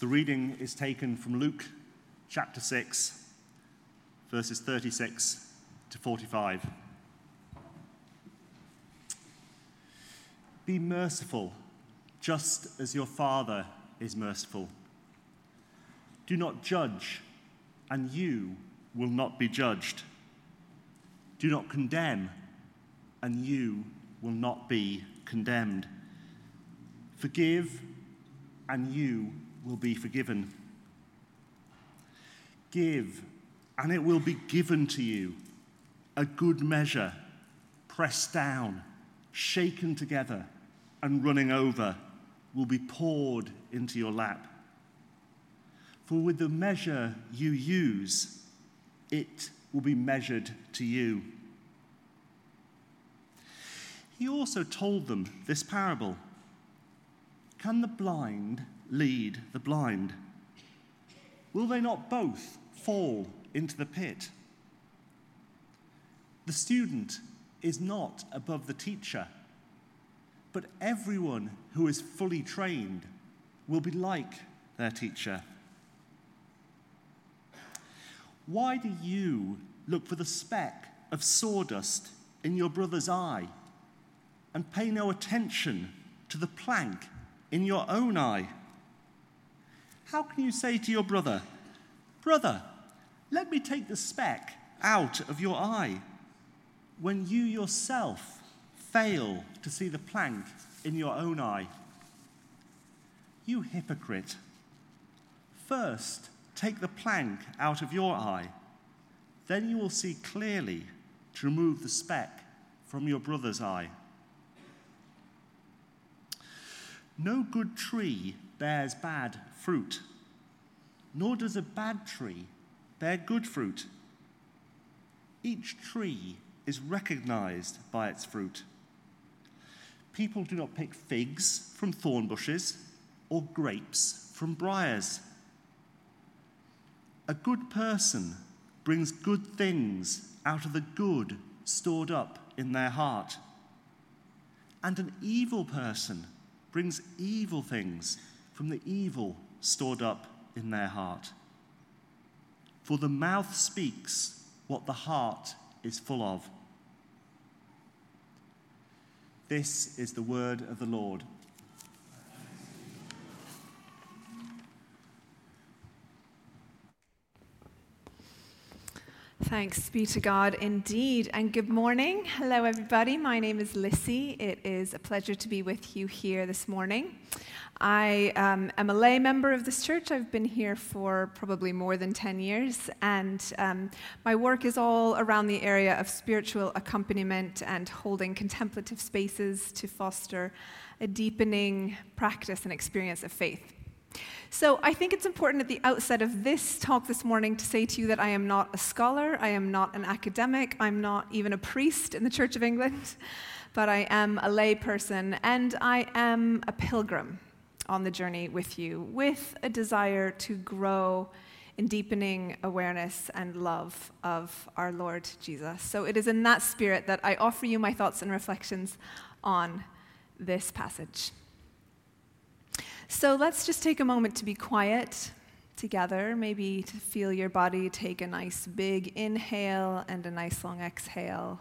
The reading is taken from Luke chapter 6, verses 36 to 45. Be merciful, just as your Father is merciful. Do not judge, and you will not be judged. Do not condemn, and you will not be condemned. Forgive, and you will be forgiven. Give, and it will be given to you, a good measure, pressed down, shaken together, and running over, will be poured into your lap. For with the measure you use, it will be measured to you. He also told them this parable. Can the blind lead the blind? Will they not both fall into the pit? The student is not above the teacher, but everyone who is fully trained will be like their teacher. Why do you look for the speck of sawdust in your brother's eye and pay no attention to the plank in your own eye? How can you say to your brother, "Brother, let me take the speck out of your eye," when you yourself fail to see the plank in your own eye? You hypocrite, first take the plank out of your eye, then you will see clearly to remove the speck from your brother's eye. No good tree bears bad fruit, nor does a bad tree bear good fruit. Each tree is recognized by its fruit. People do not pick figs from thorn bushes or grapes from briars. A good person brings good things out of the good stored up in their heart, and an evil person brings evil things from the evil stored up in their heart. For the mouth speaks what the heart is full of. This is the word of the Lord. Thanks be to God indeed, and good morning. Hello everybody, my name is Lissy. It is a pleasure to be with you here this morning. I am a lay member of this church. I've been here for probably more than 10 years, and my work is all around the area of spiritual accompaniment and holding contemplative spaces to foster a deepening practice and experience of faith. So I think it's important at the outset of this talk this morning to say to you that I am not a scholar, I am not an academic, I'm not even a priest in the Church of England, but I am a lay person, and I am a pilgrim on the journey with you, with a desire to grow in deepening awareness and love of our Lord Jesus. So it is in that spirit that I offer you my thoughts and reflections on this passage. So let's just take a moment to be quiet together, maybe to feel your body take a nice big inhale and a nice long exhale.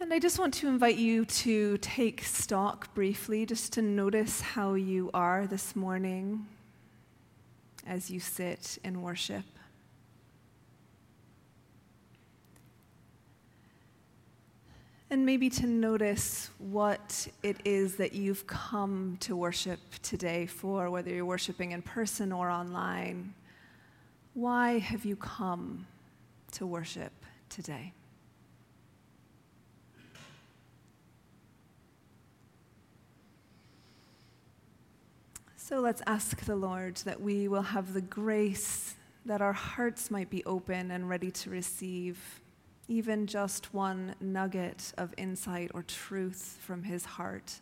And I just want to invite you to take stock briefly, just to notice how you are this morning as you sit in worship. And maybe to notice what it is that you've come to worship today for, whether you're worshiping in person or online. Why have you come to worship today? So let's ask the Lord that we will have the grace that our hearts might be open and ready to receive even just one nugget of insight or truth from his heart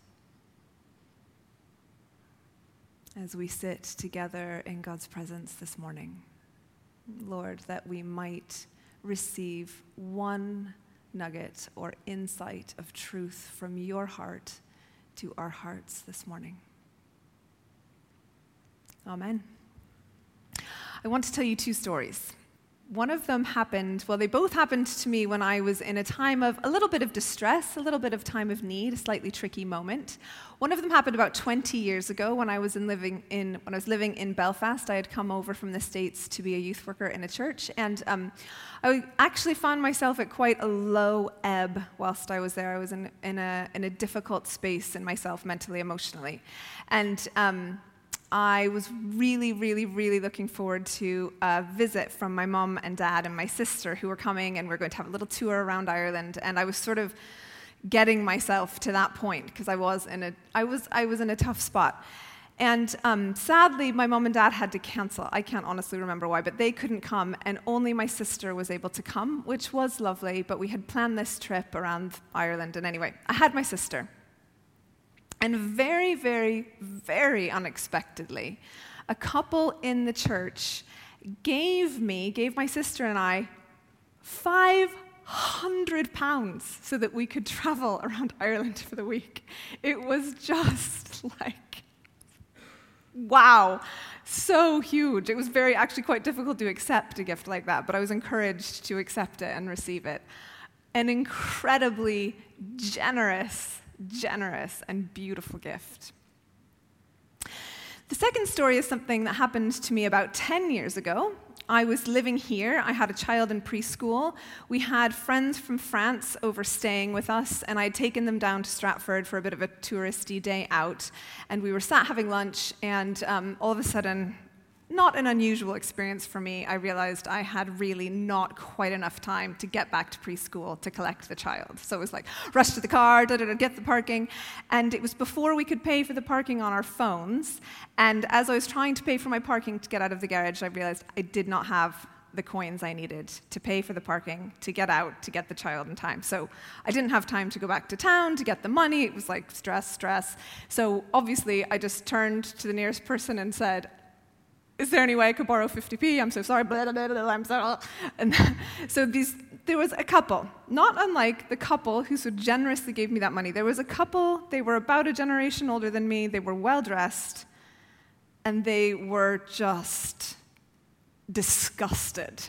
as we sit together in God's presence this morning. Lord, that we might receive one nugget or insight of truth from your heart to our hearts this morning. Amen. I want to tell you two stories. One of them happened, well, they both happened to me when I was in a time of a little bit of distress, a little bit of time of need, a slightly tricky moment. One of them happened about 20 years ago when I was living in Belfast. I had come over from the States to be a youth worker in a church, and I actually found myself at quite a low ebb whilst I was there. I was in a difficult space in myself, mentally, emotionally, and I was really, really, really looking forward to a visit from my mom and dad and my sister who were coming, and we're going to have a little tour around Ireland. And I was sort of getting myself to that point because I was in a tough spot. And sadly, my mom and dad had to cancel. I can't honestly remember why, but they couldn't come, and only my sister was able to come, which was lovely. But we had planned this trip around Ireland, and anyway, I had my sister. And very, very, very unexpectedly, a couple in the church gave my sister and I, £500 so that we could travel around Ireland for the week. It was just like, wow, so huge. It was actually quite difficult to accept a gift like that, but I was encouraged to accept it and receive it. An incredibly generous and beautiful gift. The second story is something that happened to me about 10 years ago. I was living here. I had a child in preschool. We had friends from France overstaying with us, and I had taken them down to Stratford for a bit of a touristy day out, and we were sat having lunch, and all of a sudden, not an unusual experience for me, I realized I had really not quite enough time to get back to preschool to collect the child. So it was like, rush to the car, get the parking. And it was before we could pay for the parking on our phones. And as I was trying to pay for my parking to get out of the garage, I realized I did not have the coins I needed to pay for the parking, to get out, to get the child in time. So I didn't have time to go back to town to get the money. It was like stress. So obviously, I just turned to the nearest person and said, "Is there any way I could borrow 50p? I'm so sorry, blah, blah, blah, blah, I'm sorry." And so there was a couple, not unlike the couple who so generously gave me that money. There was a couple, they were about a generation older than me, they were well-dressed, and they were just disgusted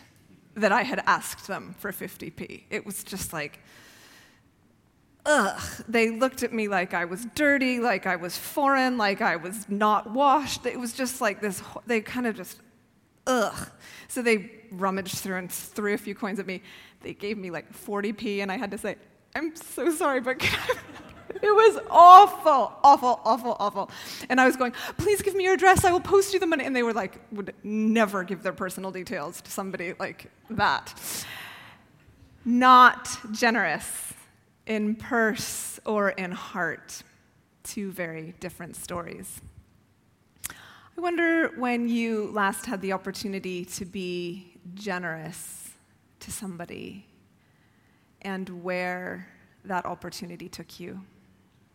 that I had asked them for 50p. It was just like, ugh. They looked at me like I was dirty, like I was foreign, like I was not washed. It was just like this, they kind of just, ugh. So they rummaged through and threw a few coins at me. They gave me like 40p, and I had to say, "I'm so sorry, but can I?" It was awful. And I was going, "Please give me your address, I will post you the money." And they were like, would never give their personal details to somebody like that. Not generous. In purse or in heart, two very different stories. I wonder when you last had the opportunity to be generous to somebody and where that opportunity took you.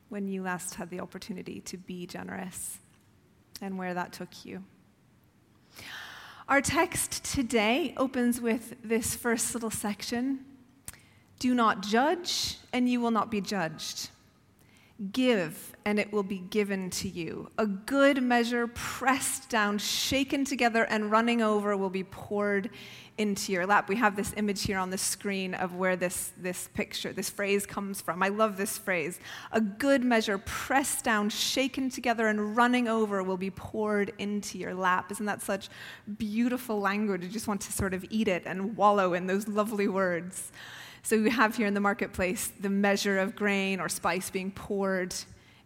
When you last had the opportunity to be generous and where that took you. Our text today opens with this first little section. Do not judge, and you will not be judged. Give, and it will be given to you. A good measure, pressed down, shaken together, and running over will be poured into your lap. We have this image here on the screen of where this phrase comes from. I love this phrase. A good measure, pressed down, shaken together, and running over will be poured into your lap. Isn't that such beautiful language? You just want to sort of eat it and wallow in those lovely words. So we have here in the marketplace the measure of grain or spice being poured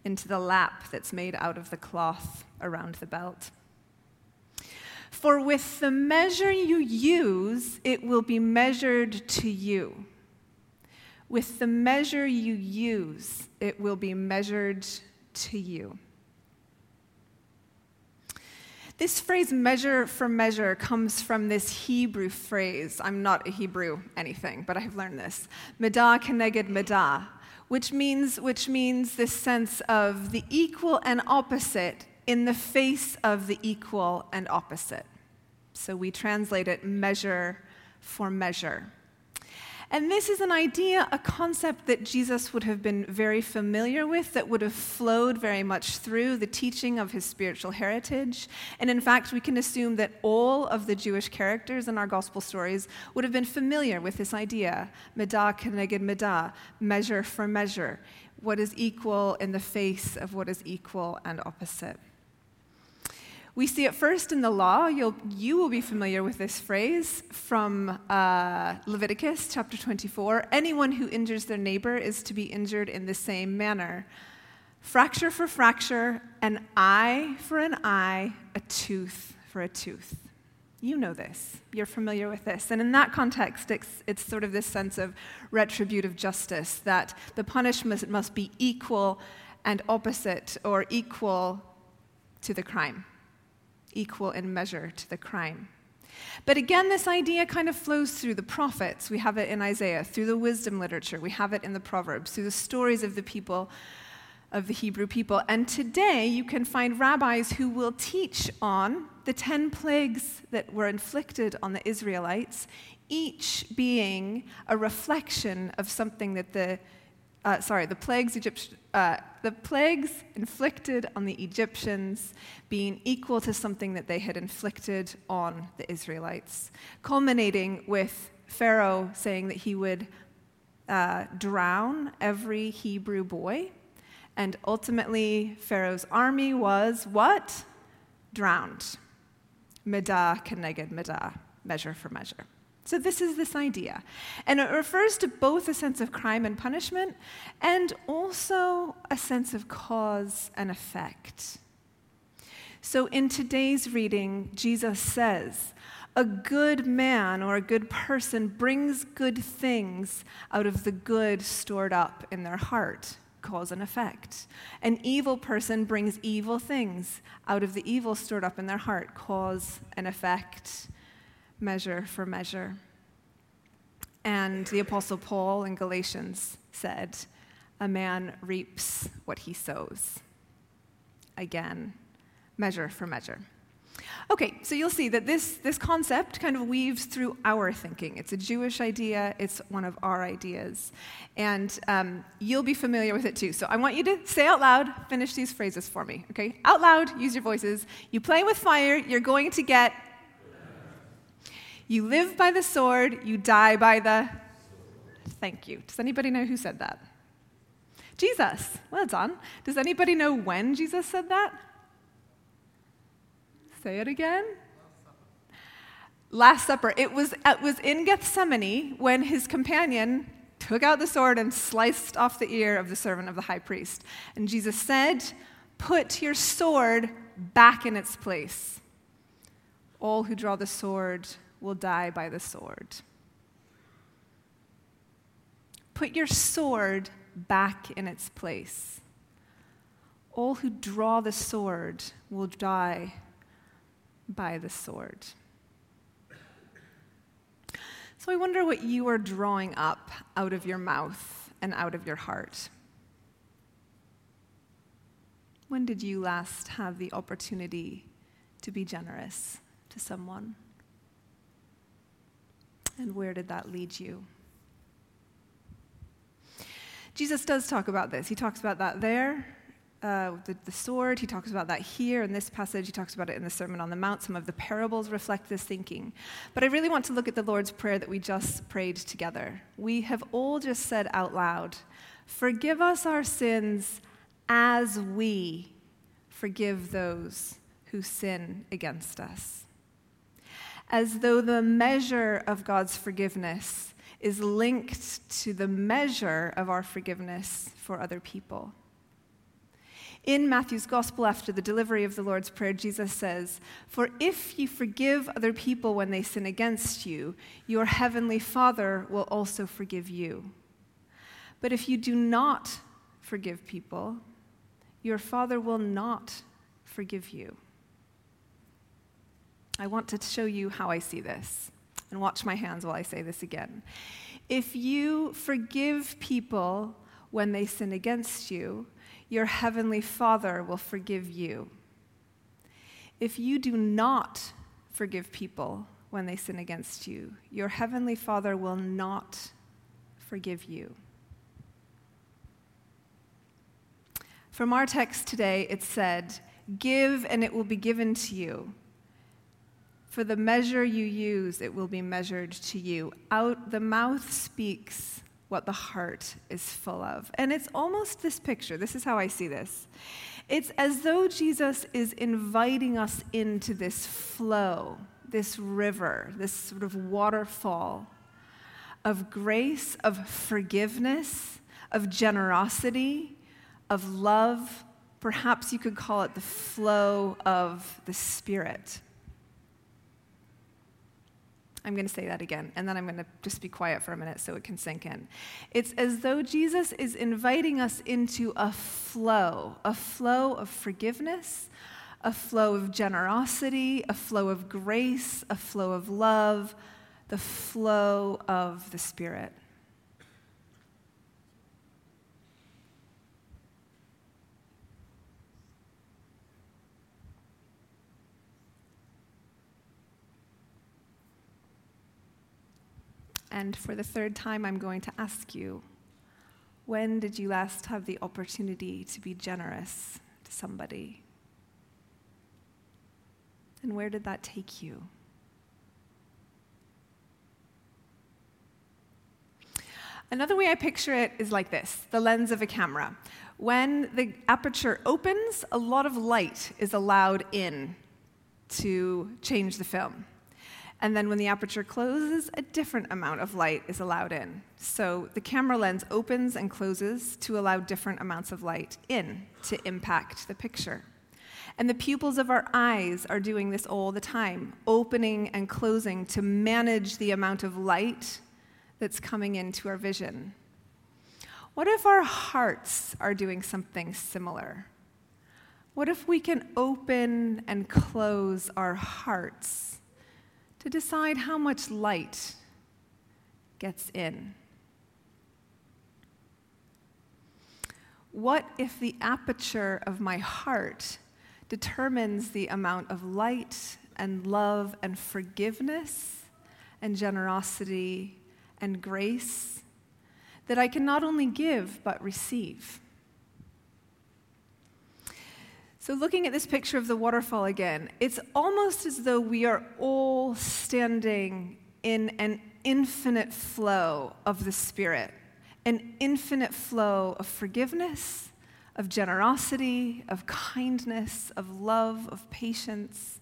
into the lap that's made out of the cloth around the belt. For with the measure you use, it will be measured to you. With the measure you use, it will be measured to you. This phrase, measure for measure, comes from this Hebrew phrase. I'm not a Hebrew anything, but I've learned this. Midah k'neged midah, which means this sense of the equal and opposite in the face of the equal and opposite. So we translate it measure for measure. And this is an idea, a concept that Jesus would have been very familiar with, that would have flowed very much through the teaching of his spiritual heritage. And in fact, we can assume that all of the Jewish characters in our gospel stories would have been familiar with this idea. Midah k'neged midah, measure for measure. What is equal in the face of what is equal and opposite. We see it first in the law. You will be familiar with this phrase from Leviticus chapter 24. Anyone who injures their neighbor is to be injured in the same manner. Fracture for fracture, an eye for an eye, a tooth for a tooth. You know this. You're familiar with this. And in that context, it's sort of this sense of retributive justice, that the punishment must be equal and opposite, or equal to the crime. Equal in measure to the crime. But again, this idea kind of flows through the prophets. We have it in Isaiah, through the wisdom literature. We have it in the Proverbs, through the stories of the people, of the Hebrew people. And today, you can find rabbis who will teach on the 10 plagues that were inflicted on the Israelites, each being a reflection of something that the plagues inflicted on the Egyptians being equal to something that they had inflicted on the Israelites, culminating with Pharaoh saying that he would drown every Hebrew boy, and ultimately Pharaoh's army was what? Drowned. Midah k'neged midah, measure for measure. So this is this idea. And it refers to both a sense of crime and punishment and also a sense of cause and effect. So in today's reading, Jesus says, a good man or a good person brings good things out of the good stored up in their heart, cause and effect. An evil person brings evil things out of the evil stored up in their heart, cause and effect. Measure for measure. And the Apostle Paul in Galatians said, a man reaps what he sows. Again, measure for measure. Okay, so you'll see that this concept kind of weaves through our thinking. It's a Jewish idea. It's one of our ideas. And you'll be familiar with it too. So I want you to say out loud, finish these phrases for me, okay? Out loud, use your voices. You play with fire, you're going to get. You live by the sword, you die by the... Thank you. Does anybody know who said that? Jesus. Well, it's on. Does anybody know when Jesus said that? Say it again. Last Supper. It was in Gethsemane when his companion took out the sword and sliced off the ear of the servant of the high priest. And Jesus said, put your sword back in its place. All who draw the sword will die by the sword. Put your sword back in its place. All who draw the sword will die by the sword. So I wonder what you are drawing up out of your mouth and out of your heart. When did you last have the opportunity to be generous to someone? And where did that lead you? Jesus does talk about this. He talks about that there, the sword. He talks about that here in this passage. He talks about it in the Sermon on the Mount. Some of the parables reflect this thinking. But I really want to look at the Lord's Prayer that we just prayed together. We have all just said out loud, forgive us our sins as we forgive those who sin against us. As though the measure of God's forgiveness is linked to the measure of our forgiveness for other people. In Matthew's Gospel, after the delivery of the Lord's Prayer, Jesus says, for if you forgive other people when they sin against you, your heavenly Father will also forgive you. But if you do not forgive people, your Father will not forgive you. I want to show you how I see this, and watch my hands while I say this again. If you forgive people when they sin against you, your heavenly Father will forgive you. If you do not forgive people when they sin against you, your heavenly Father will not forgive you. From our text today, it said, give and it will be given to you. For the measure you use, it will be measured to you. Out the mouth speaks what the heart is full of. And it's almost this picture. This is how I see this. It's as though Jesus is inviting us into this flow, this river, this sort of waterfall of grace, of forgiveness, of generosity, of love. Perhaps you could call it the flow of the Spirit. I'm going to say that again, and then I'm going to just be quiet for a minute so it can sink in. It's as though Jesus is inviting us into a flow of forgiveness, a flow of generosity, a flow of grace, a flow of love, the flow of the Spirit. And for the third time, I'm going to ask you, when did you last have the opportunity to be generous to somebody? And where did that take you? Another way I picture it is like this, the lens of a camera. When the aperture opens, a lot of light is allowed in to change the film. And then when the aperture closes, a different amount of light is allowed in. So the camera lens opens and closes to allow different amounts of light in to impact the picture. And the pupils of our eyes are doing this all the time, opening and closing to manage the amount of light that's coming into our vision. What if our hearts are doing something similar? What if we can open and close our hearts to decide how much light gets in? What if the aperture of my heart determines the amount of light and love and forgiveness and generosity and grace that I can not only give but receive? So looking at this picture of the waterfall again, it's almost as though we are all standing in an infinite flow of the Spirit, an infinite flow of forgiveness, of generosity, of kindness, of love, of patience.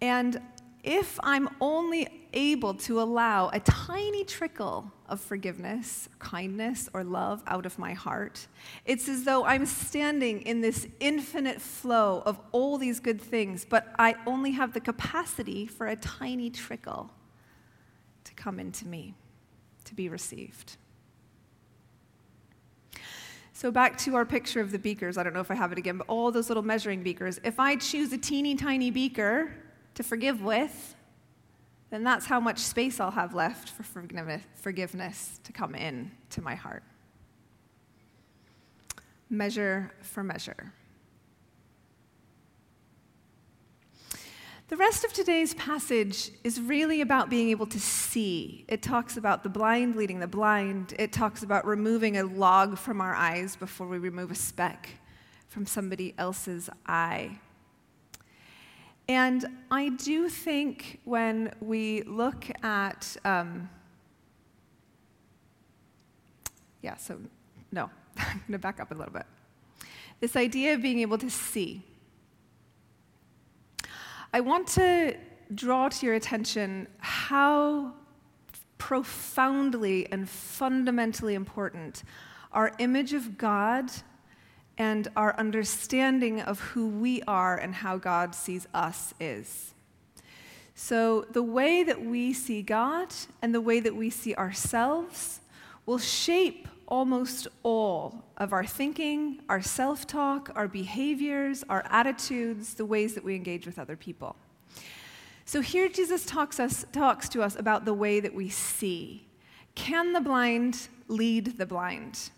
And if I'm only able to allow a tiny trickle of forgiveness, kindness, or love out of my heart, it's as though I'm standing in this infinite flow of all these good things, but I only have the capacity for a tiny trickle to come into me, to be received. So back to our picture of the beakers. I don't know if I have it again, but all those little measuring beakers. If I choose a teeny tiny beaker to forgive with, then that's how much space I'll have left for forgiveness to come in to my heart. Measure for measure. The rest of today's passage is really about being able to see. It talks about the blind leading the blind. It talks about removing a log from our eyes before we remove a speck from somebody else's eye. And I do think when we look at, I'm going to back up a little bit. This idea of being able to see. I want to draw to your attention how profoundly and fundamentally important our image of God and our understanding of who we are and how God sees us is. So the way that we see God and the way that we see ourselves will shape almost all of our thinking, our self-talk, our behaviors, our attitudes, the ways that we engage with other people. So here Jesus talks to us about the way that we see. Can the blind lead the blind?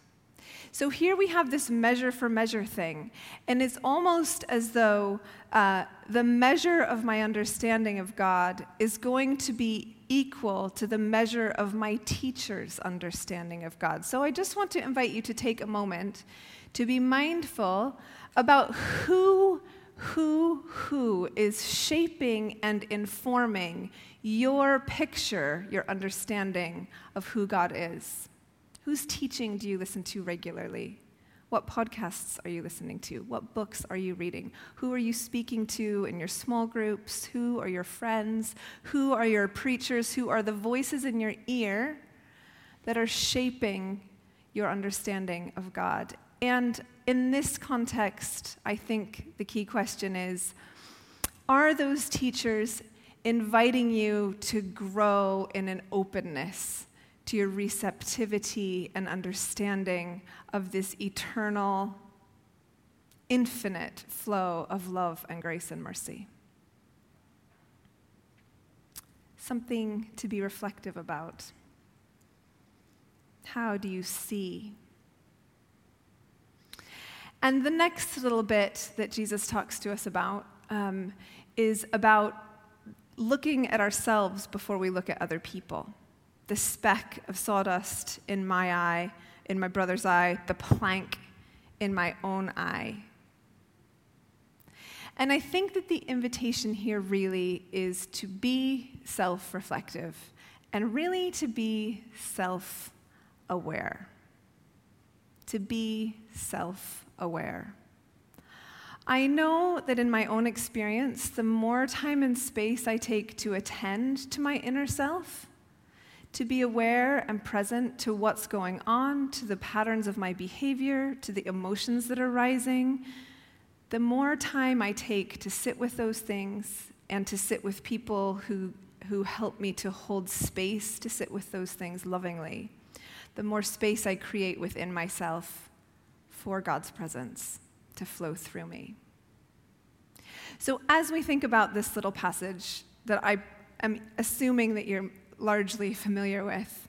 So here we have this measure for measure thing, and it's almost as though the measure of my understanding of God is going to be equal to the measure of my teacher's understanding of God. So I just want to invite you to take a moment to be mindful about who is shaping and informing your picture, your understanding of who God is. Whose teaching do you listen to regularly? What podcasts are you listening to? What books are you reading? Who are you speaking to in your small groups? Who are your friends? Who are your preachers? Who are the voices in your ear that are shaping your understanding of God? And in this context, I think the key question is, are those teachers inviting you to grow in an openness to your receptivity and understanding of this eternal, infinite flow of love and grace and mercy? Something to be reflective about. How do you see? And the next little bit that Jesus talks to us about is about looking at ourselves before we look at other people. The speck of sawdust in my eye, in my brother's eye, the plank in my own eye. And I think that the invitation here really is to be self-reflective and really to be self-aware. To be self-aware. I know that in my own experience, the more time and space I take to attend to my inner self, to be aware and present to what's going on, to the patterns of my behavior, to the emotions that are rising, the more time I take to sit with those things and to sit with people who help me to hold space to sit with those things lovingly, the more space I create within myself for God's presence to flow through me. So as we think about this little passage that I am assuming that you're largely familiar with.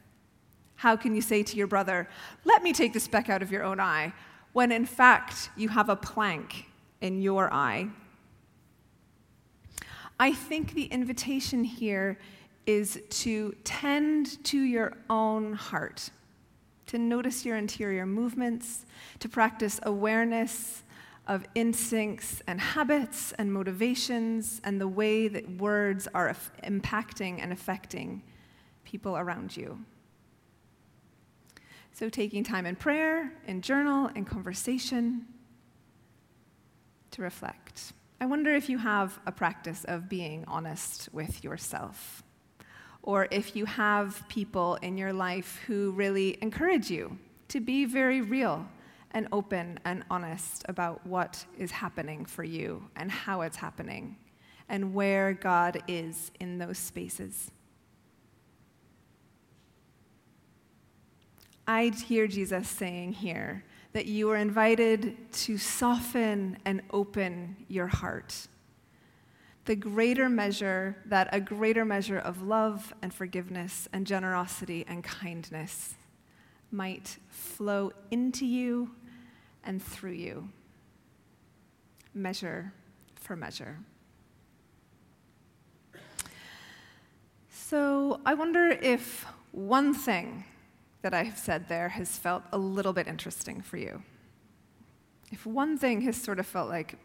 How can you say to your brother, "Let me take the speck out of your own eye," when in fact you have a plank in your eye? I think the invitation here is to tend to your own heart, to notice your interior movements, to practice awareness of instincts and habits and motivations and the way that words are impacting and affecting people around you. So taking time in prayer, in journal, in conversation to reflect. I wonder if you have a practice of being honest with yourself, or if you have people in your life who really encourage you to be very real and open and honest about what is happening for you and how it's happening and where God is in those spaces. I hear Jesus saying here that you are invited to soften and open your heart. A greater measure of love and forgiveness and generosity and kindness might flow into you and through you, measure for measure. So I wonder if one thing that I have said there has felt a little bit interesting for you. If one thing has sort of felt like,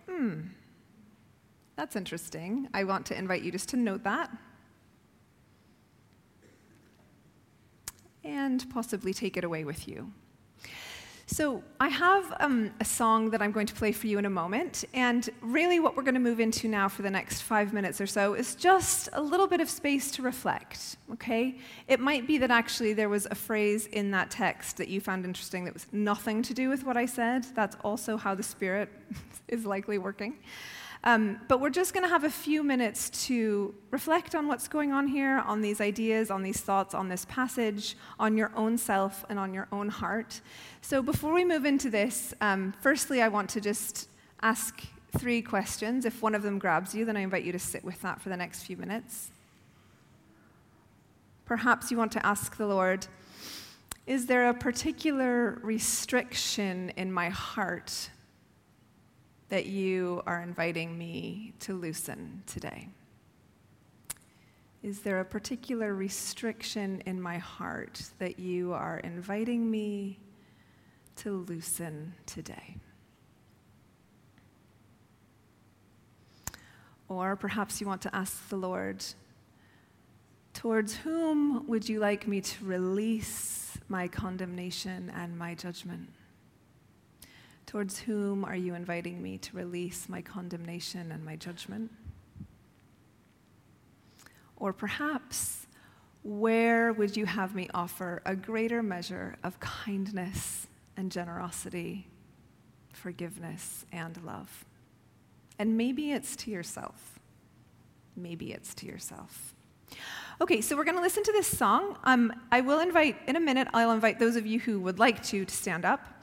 that's interesting, I want to invite you just to note that. And possibly take it away with you. So I have a song that I'm going to play for you in a moment, and really what we're going to move into now for the next 5 minutes or so is just a little bit of space to reflect, okay? It might be that actually there was a phrase in that text that you found interesting that was nothing to do with what I said. That's also how the Spirit is likely working. But we're just going to have a few minutes to reflect on what's going on here, on these ideas, on these thoughts, on this passage, on your own self and on your own heart. So before we move into this, firstly, I want to just ask 3 questions. If one of them grabs you, then I invite you to sit with that for the next few minutes. Perhaps you want to ask the Lord, is there a particular restriction in my heart that you are inviting me to loosen today? Is there a particular restriction in my heart that you are inviting me to loosen today? Or perhaps you want to ask the Lord, towards whom would you like me to release my condemnation and my judgment? Towards whom are you inviting me to release my condemnation and my judgment? Or perhaps, where would you have me offer a greater measure of kindness and generosity, forgiveness and love? And maybe it's to yourself. Maybe it's to yourself. Okay, so we're going to listen to this song. I will invite, in a minute, I'll invite those of you who would like to stand up.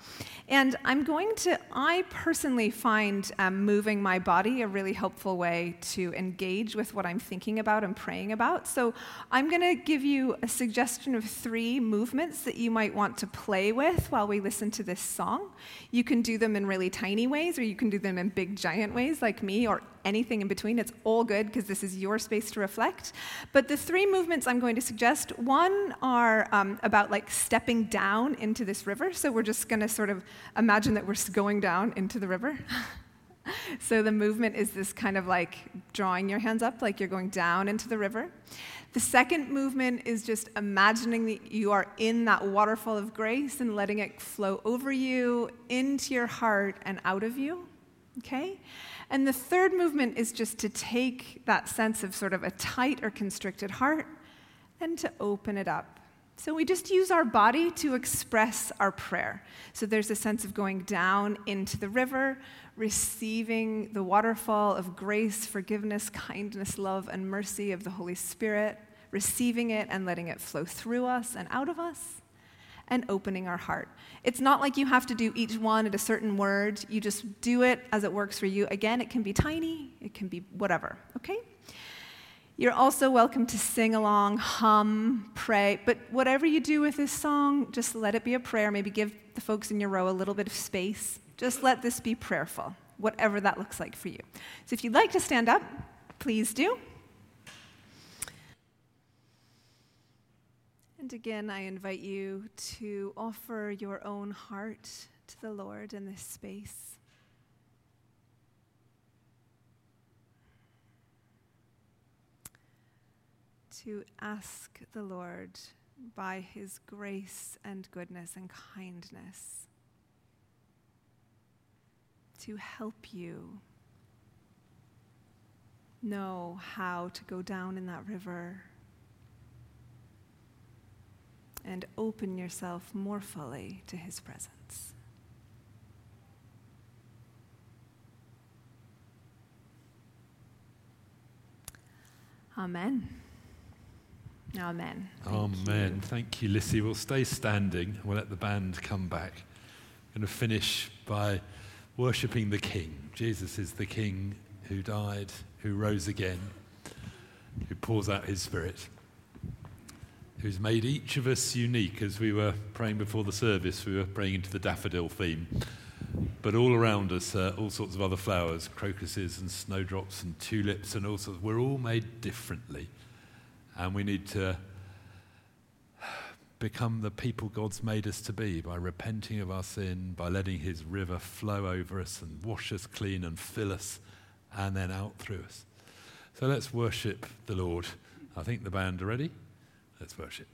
And I personally find moving my body a really helpful way to engage with what I'm thinking about and praying about. So I'm going to give you a suggestion of 3 movements that you might want to play with while we listen to this song. You can do them in really tiny ways, or you can do them in big, giant ways like me, or anything in between. It's all good because this is your space to reflect. But the 3 movements I'm going to suggest, one are about like stepping down into this river. So we're just going to sort of imagine that we're going down into the river. So the movement is this kind of like drawing your hands up like you're going down into the river. The second movement is just imagining that you are in that waterfall of grace and letting it flow over you, into your heart, and out of you. Okay? And the third movement is just to take that sense of sort of a tight or constricted heart and to open it up. So we just use our body to express our prayer. So there's a sense of going down into the river, receiving the waterfall of grace, forgiveness, kindness, love, and mercy of the Holy Spirit, receiving it and letting it flow through us and out of us, and opening our heart. It's not like you have to do each one at a certain word. You just do it as it works for you. Again, it can be tiny, it can be whatever, okay? You're also welcome to sing along, hum, pray, but whatever you do with this song, just let it be a prayer. Maybe give the folks in your row a little bit of space. Just let this be prayerful, whatever that looks like for you. So if you'd like to stand up, please do. And again, I invite you to offer your own heart to the Lord in this space. To ask the Lord by his grace and goodness and kindness to help you know how to go down in that river and open yourself more fully to his presence. Amen. Amen. Amen. Thank you, Lissy. We'll stay standing. We'll let the band come back. I'm going to finish by worshipping the King. Jesus is the King who died, who rose again, who pours out his Spirit, who's made each of us unique. As we were praying before the service, we were praying into the daffodil theme. But all around us are all sorts of other flowers, crocuses and snowdrops and tulips and all sorts. We're all made differently. And we need to become the people God's made us to be by repenting of our sin, by letting his river flow over us and wash us clean and fill us and then out through us. So let's worship the Lord. I think the band are ready. Let's worship.